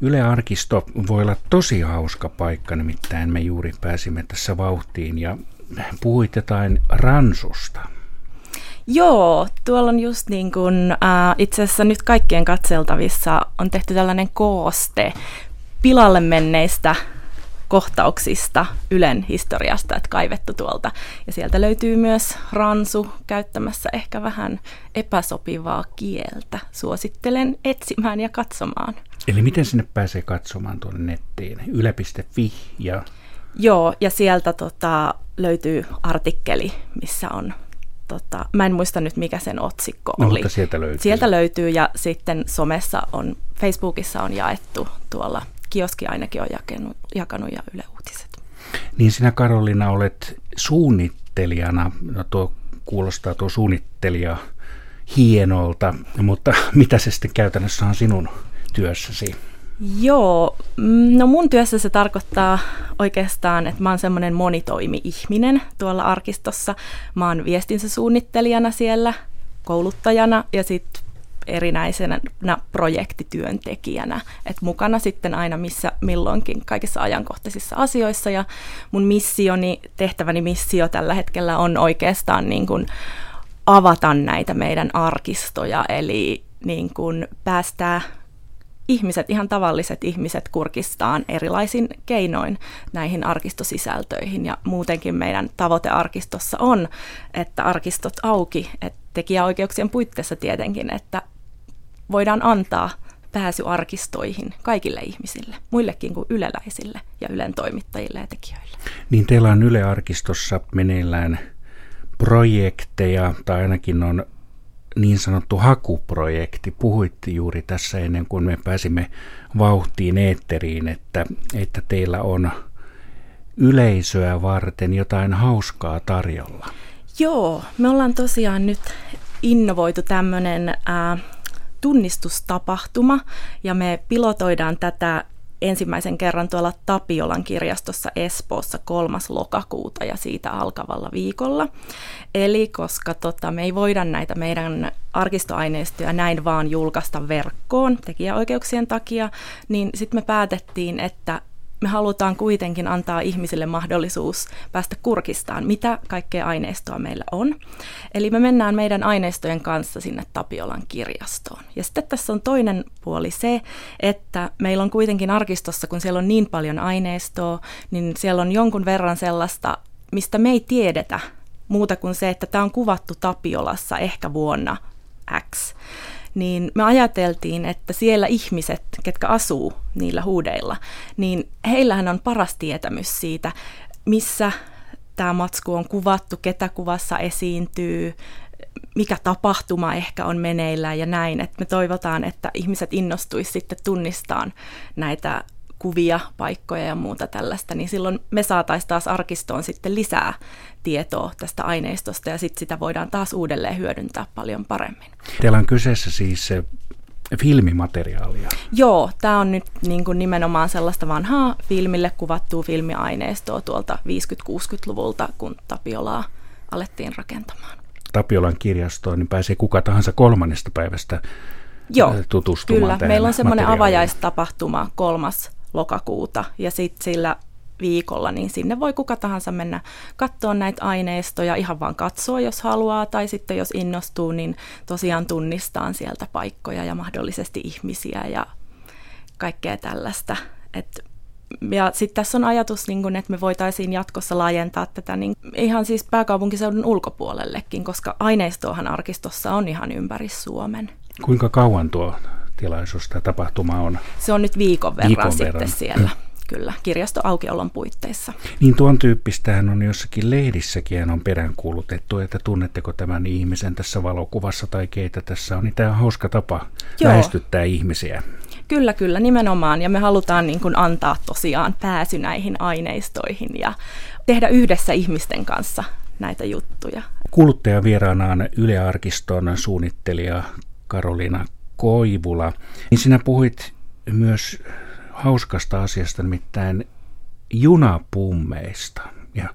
Yle-arkisto voi olla tosi hauska paikka, nimittäin me juuri pääsimme tässä vauhtiin ja puhuit jotain Ransusta. Joo, tuolla on just niin kuin itse asiassa nyt kaikkien katseltavissa on tehty tällainen kooste pilalle menneistä kohtauksista Ylen historiasta, että kaivettu tuolta. Ja sieltä löytyy myös Ransu käyttämässä ehkä vähän epäsopivaa kieltä. Suosittelen etsimään ja katsomaan. Eli miten sinne pääsee katsomaan tuonne nettiin? Yle.fi ja... Joo, ja sieltä löytyy artikkeli, missä on... mä en muista nyt, mikä sen otsikko oli. Mutta sieltä löytyy. Sieltä löytyy, ja sitten somessa on, Facebookissa on jaettu tuolla. Kioski ainakin on jakanut ja Yle Uutiset. Niin sinä, Karoliina, olet suunnittelijana. No, tuo kuulostaa tuo suunnittelija hienolta, mutta mitä se sitten käytännössä on sinun työssäsi? Joo, no mun työssä se tarkoittaa oikeastaan, että mä oon semmoinen monitoimi-ihminen tuolla arkistossa. Mä oon viestinsä suunnittelijana siellä, kouluttajana ja sitten erinäisenä projektityöntekijänä. Et mukana sitten aina missä milloinkin kaikissa ajankohtaisissa asioissa. Ja mun tehtäväni missio tällä hetkellä on oikeastaan niin kuin avata näitä meidän arkistoja, eli niin kuin päästää ihmiset, ihan tavalliset ihmiset kurkistaan erilaisin keinoin näihin arkistosisältöihin. Ja muutenkin meidän tavoite arkistossa on, että arkistot auki, että tekijäoikeuksien puitteissa tietenkin, että voidaan antaa pääsy arkistoihin kaikille ihmisille, muillekin kuin yleläisille ja Ylen toimittajille ja tekijöille. Niin teillä on Yle-arkistossa meneillään projekteja, tai ainakin on niin sanottu hakuprojekti. Puhuit juuri tässä ennen kuin me pääsimme vauhtiin eetteriin, että teillä on yleisöä varten jotain hauskaa tarjolla. Joo, me ollaan tosiaan nyt innovoitu tämmöinen tunnistustapahtuma, ja me pilotoidaan tätä ensimmäisen kerran tuolla Tapiolan kirjastossa Espoossa 3. lokakuuta ja siitä alkavalla viikolla. Eli koska me ei voida näitä meidän arkistoaineistoja näin vaan julkaista verkkoon tekijäoikeuksien takia, niin sitten me päätettiin, että me halutaan kuitenkin antaa ihmisille mahdollisuus päästä kurkistaan, mitä kaikkea aineistoa meillä on. Eli me mennään meidän aineistojen kanssa sinne Tapiolan kirjastoon. Ja sitten tässä on toinen puoli se, että meillä on kuitenkin arkistossa, kun siellä on niin paljon aineistoa, niin siellä on jonkun verran sellaista, mistä me ei tiedetä muuta kuin se, että tämä on kuvattu Tapiolassa ehkä vuonna X. Niin me ajateltiin, että siellä ihmiset, ketkä asuu niillä huudeilla, niin heillähän on paras tietämys siitä, missä tämä matsku on kuvattu, ketä kuvassa esiintyy, mikä tapahtuma ehkä on meneillään ja näin. Et me toivotaan, että ihmiset innostuisi sitten tunnistamaan näitä kuvia, paikkoja ja muuta tällaista, niin silloin me saataisiin taas arkistoon sitten lisää tietoa tästä aineistosta, ja sitten sitä voidaan taas uudelleen hyödyntää paljon paremmin. Teillä on kyseessä siis filmimateriaalia. Joo, tämä on nyt niin kuin nimenomaan sellaista vanhaa filmille kuvattua filmiaineistoa tuolta 50-60-luvulta, kun Tapiolaa alettiin rakentamaan. Tapiolan kirjastoon niin pääsee kuka tahansa 3. päivästä tutustumaan. Joo, kyllä. Meillä on semmoinen avajaistapahtuma 3. lokakuuta, ja sitten sillä viikolla, niin sinne voi kuka tahansa mennä katsoa näitä aineistoja, ihan vaan katsoa, jos haluaa, tai sitten jos innostuu, niin tosiaan tunnistaa sieltä paikkoja ja mahdollisesti ihmisiä ja kaikkea tällaista. Ja sitten tässä on ajatus, niin kun, että me voitaisiin jatkossa laajentaa tätä niin ihan siis pääkaupunkiseudun ulkopuolellekin, koska aineistoahan arkistossa on ihan ympäri Suomen. Kuinka kauan tuo tilaisuus tai tapahtuma on? Se on nyt viikon verran. Siellä, kyllä, kirjastoaukiolon puitteissa. Niin tuon tyyppistähän on jossakin lehdissäkin on peräänkuulutettu, että tunnetteko tämän ihmisen tässä valokuvassa tai keitä tässä on, niin tämä on hauska tapa lähestyttää ihmisiä. Kyllä, kyllä, nimenomaan, ja me halutaan niin kuin antaa tosiaan pääsy näihin aineistoihin ja tehdä yhdessä ihmisten kanssa näitä juttuja. Kuluttajavieraanaan Yle-arkiston suunnittelija Karoliina Koivula, niin sinä puhuit myös hauskasta asiasta, nimittäin junapummeista. Ja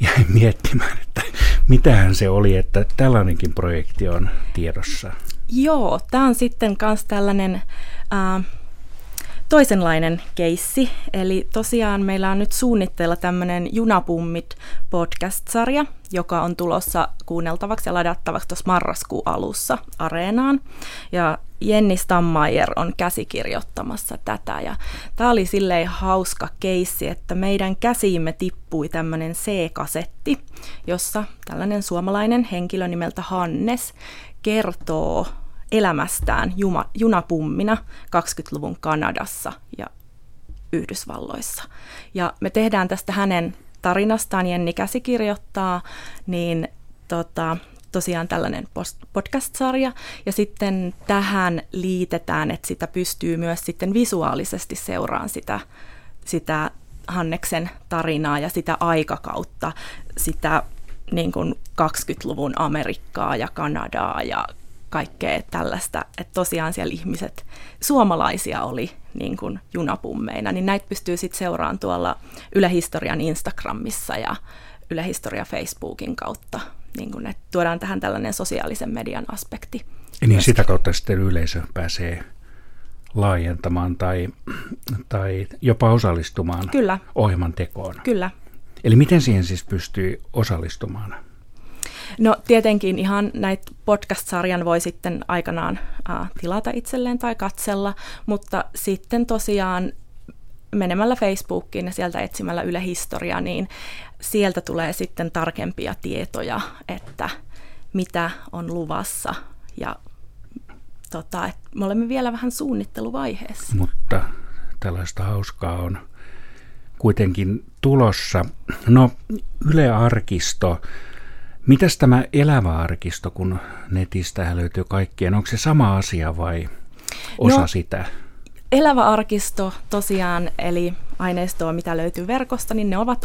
jäin miettimään, että mitähän se oli, että tällainenkin projekti on tiedossa. Joo, tämä on sitten myös tällainen toisenlainen keissi. Eli tosiaan meillä on nyt suunnitteilla tämmöinen Junapummit podcast-sarja, joka on tulossa kuunneltavaksi ja ladattavaksi tuossa marraskuun alussa Areenaan. Ja Jenni Stammaier on käsikirjoittamassa tätä. Ja tämä oli silleen hauska keissi, että meidän käsiimme tippui tämmöinen C-kasetti, jossa tällainen suomalainen henkilö nimeltä Hannes kertoo elämästään junapummina 20-luvun Kanadassa ja Yhdysvalloissa. Ja me tehdään tästä hänen tarinastaan, Jenni käsikirjoittaa, niin tosiaan tällainen podcast-sarja. Ja sitten tähän liitetään, että sitä pystyy myös sitten visuaalisesti seuraamaan sitä Hanneksen tarinaa ja sitä aikakautta, sitä niin kuin 20-luvun Amerikkaa ja Kanadaa ja kaikkea tällaista, että tosiaan siellä ihmiset, suomalaisia oli niin kuin junapummeina, niin näitä pystyy sitten seuraamaan tuolla Yle Historian Instagramissa ja Yle Historia Facebookin kautta, niin kuin, että tuodaan tähän tällainen sosiaalisen median aspekti. Niin sitä kautta sitten yleisö pääsee laajentamaan tai jopa osallistumaan Kyllä. ohjelman tekoon. Kyllä. Eli miten siihen siis pystyy osallistumaan? No tietenkin ihan näitä podcast-sarjan voi sitten aikanaan tilata itselleen tai katsella, mutta sitten tosiaan menemällä Facebookiin ja sieltä etsimällä Yle Historia, niin sieltä tulee sitten tarkempia tietoja, että mitä on luvassa ja me olemme vielä vähän suunnitteluvaiheessa. Mutta tällaista hauskaa on kuitenkin tulossa. No Yle-arkisto. Mitäs tämä Eläväarkisto, kun netistä löytyy kaikkien? Onko se sama asia vai osa sitä? Eläväarkisto tosiaan, eli aineistoa, mitä löytyy verkosta, niin ne ovat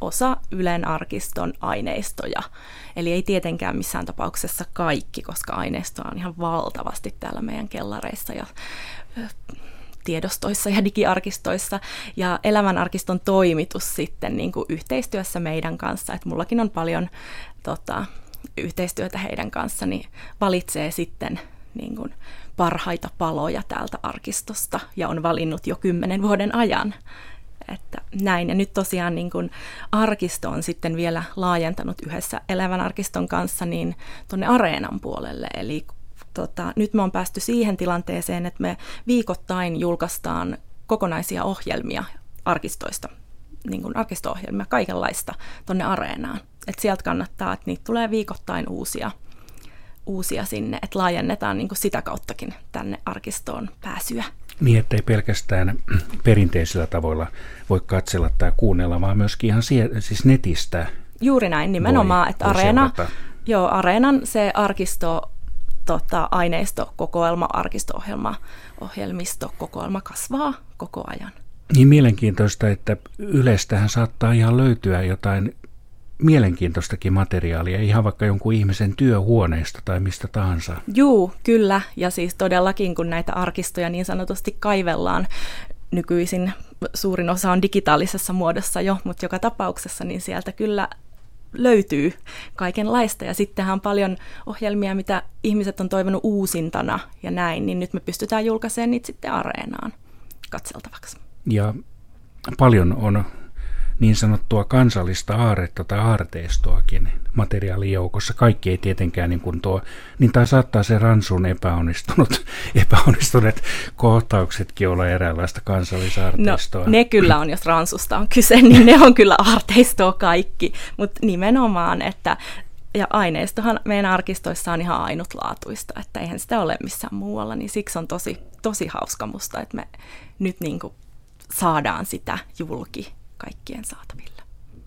osa Ylen arkiston aineistoja. Eli ei tietenkään missään tapauksessa kaikki, koska aineistoa on ihan valtavasti täällä meidän kellareissa ja tiedostoissa ja digiarkistoissa, ja Elävänarkiston toimitus sitten niin kuin yhteistyössä meidän kanssa, että mullakin on paljon yhteistyötä heidän kanssa, niin valitsee sitten niin kuin parhaita paloja täältä arkistosta, ja on valinnut jo 10 vuoden ajan, että näin, ja nyt tosiaan niin kuin arkisto on sitten vielä laajentanut yhdessä Elävänarkiston kanssa niin tuonne Areenan puolelle, eli nyt me on päästy siihen tilanteeseen, että me viikoittain julkaistaan kokonaisia ohjelmia arkistoista, niin kuin arkisto-ohjelmia, kaikenlaista tuonne Areenaan. Et sieltä kannattaa, että niitä tulee viikoittain uusia sinne, että laajennetaan niin kuin sitä kauttakin tänne arkistoon pääsyä. Niin, ettei pelkästään perinteisillä tavoilla voi katsella tai kuunnella, vaan myöskin ihan siis netistä. Juuri näin, nimenomaan, että Areenan se arkisto aineistokokoelma, arkisto-ohjelmistokokoelma kasvaa koko ajan. Niin mielenkiintoista, että Ylestähän saattaa ihan löytyä jotain mielenkiintoistakin materiaalia, ihan vaikka jonkun ihmisen työhuoneesta tai mistä tahansa. Juu, kyllä. Ja siis todellakin, kun näitä arkistoja niin sanotusti kaivellaan, nykyisin suurin osa on digitaalisessa muodossa jo, mutta joka tapauksessa niin sieltä kyllä löytyy kaikenlaista, ja sittenhän on paljon ohjelmia, mitä ihmiset on toivonut uusintana ja näin, niin nyt me pystytään julkaisemaan niitä sitten Areenaan katseltavaksi. Ja paljon on niin sanottua kansallista aaretta tai aarteistoakin materiaalijoukossa. Kaikki ei tietenkään niin kuin tuo, niin tai saattaa se Ransun epäonnistuneet kohtauksetkin olla eräänlaista kansallisaarteistoa. No, ne kyllä on, jos Ransusta on kyse, niin ne on kyllä aarteistoa kaikki, mutta nimenomaan, että ja aineistohan meidän arkistoissa on ihan ainutlaatuista, että eihän sitä ole missään muualla, niin siksi on tosi, tosi hauska musta, että me nyt niin kuin saadaan sitä julki kaikkien saatavilla.